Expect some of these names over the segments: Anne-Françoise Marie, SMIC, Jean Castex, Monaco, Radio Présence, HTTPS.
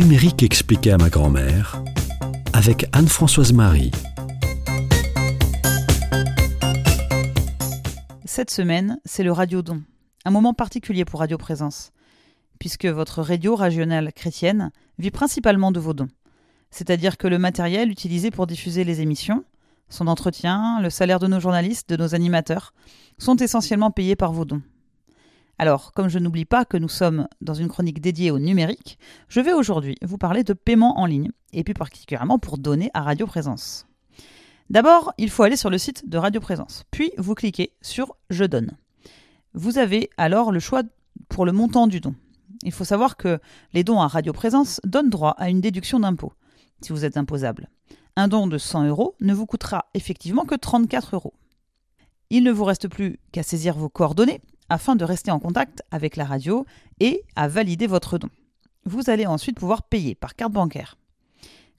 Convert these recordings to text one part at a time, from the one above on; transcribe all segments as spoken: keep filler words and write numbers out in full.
numérique expliqué à ma grand-mère, avec Anne-Françoise Marie. Cette semaine, c'est le Radiodon, un moment particulier pour Radio Présence, puisque votre radio régionale chrétienne vit principalement de vos dons. C'est-à-dire que le matériel utilisé pour diffuser les émissions, son entretien, le salaire de nos journalistes, de nos animateurs, sont essentiellement payés par vos dons. Alors, comme je n'oublie pas que nous sommes dans une chronique dédiée au numérique, je vais aujourd'hui vous parler de paiement en ligne, et plus particulièrement pour donner à Radio Présence. D'abord, il faut aller sur le site de Radio Présence, puis vous cliquez sur « Je donne ». Vous avez alors le choix pour le montant du don. Il faut savoir que les dons à Radio Présence donnent droit à une déduction d'impôt, si vous êtes imposable. Un don de cent euros ne vous coûtera effectivement que trente-quatre euros. Il ne vous reste plus qu'à saisir vos coordonnées, afin de rester en contact avec la radio et à valider votre don. Vous allez ensuite pouvoir payer par carte bancaire.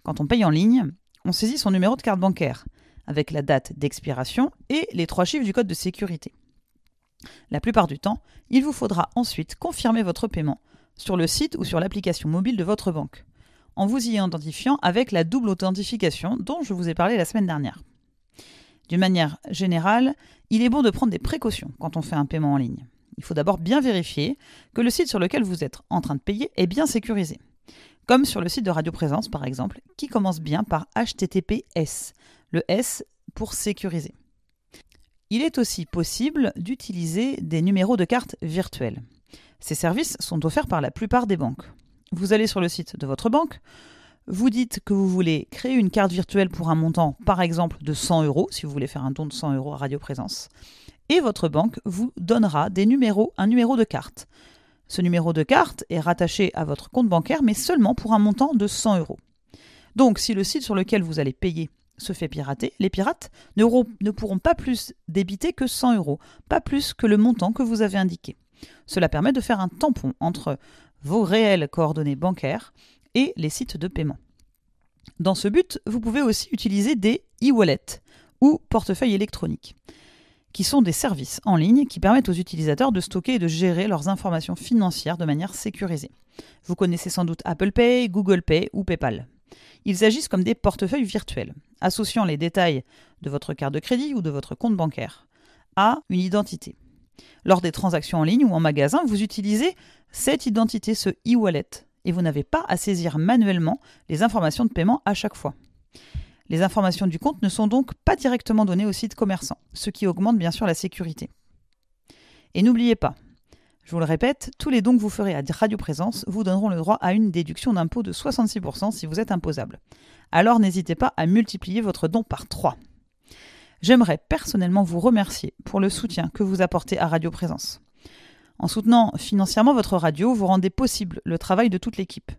Quand on paye en ligne, on saisit son numéro de carte bancaire, avec la date d'expiration et les trois chiffres du code de sécurité. La plupart du temps, il vous faudra ensuite confirmer votre paiement sur le site ou sur l'application mobile de votre banque, en vous y identifiant avec la double authentification dont je vous ai parlé la semaine dernière. D'une manière générale, il est bon de prendre des précautions quand on fait un paiement en ligne. Il faut d'abord bien vérifier que le site sur lequel vous êtes en train de payer est bien sécurisé. Comme sur le site de Radio Présence, par exemple, qui commence bien par H T T P S, le S pour sécuriser. Il est aussi possible d'utiliser des numéros de carte virtuels. Ces services sont offerts par la plupart des banques. Vous allez sur le site de votre banque, vous dites que vous voulez créer une carte virtuelle pour un montant, par exemple, de cent euros, si vous voulez faire un don de cent euros à Radio Présence, et votre banque vous donnera des numéros, un numéro de carte. Ce numéro de carte est rattaché à votre compte bancaire, mais seulement pour un montant de cent euros. Donc, si le site sur lequel vous allez payer se fait pirater, les pirates ne pourront pas plus débiter que cent euros, pas plus que le montant que vous avez indiqué. Cela permet de faire un tampon entre vos réelles coordonnées bancaires et les sites de paiement. Dans ce but, vous pouvez aussi utiliser des e-wallets ou portefeuilles électroniques, qui sont des services en ligne qui permettent aux utilisateurs de stocker et de gérer leurs informations financières de manière sécurisée. Vous connaissez sans doute Apple Pay, Google Pay ou PayPal. Ils agissent comme des portefeuilles virtuels, associant les détails de votre carte de crédit ou de votre compte bancaire à une identité. Lors des transactions en ligne ou en magasin, vous utilisez cette identité, ce e-wallet, et vous n'avez pas à saisir manuellement les informations de paiement à chaque fois. Les informations du compte ne sont donc pas directement données au site commerçant, ce qui augmente bien sûr la sécurité. Et n'oubliez pas, je vous le répète, tous les dons que vous ferez à Radio Présence vous donneront le droit à une déduction d'impôt de soixante-six pour cent si vous êtes imposable. Alors n'hésitez pas à multiplier votre don par trois. J'aimerais personnellement vous remercier pour le soutien que vous apportez à Radio Présence. En soutenant financièrement votre radio, vous rendez possible le travail de toute l'équipe,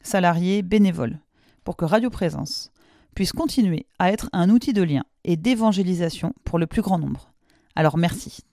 salariés, bénévoles, pour que Radio Présence puisse continuer à être un outil de lien et d'évangélisation pour le plus grand nombre. Alors merci.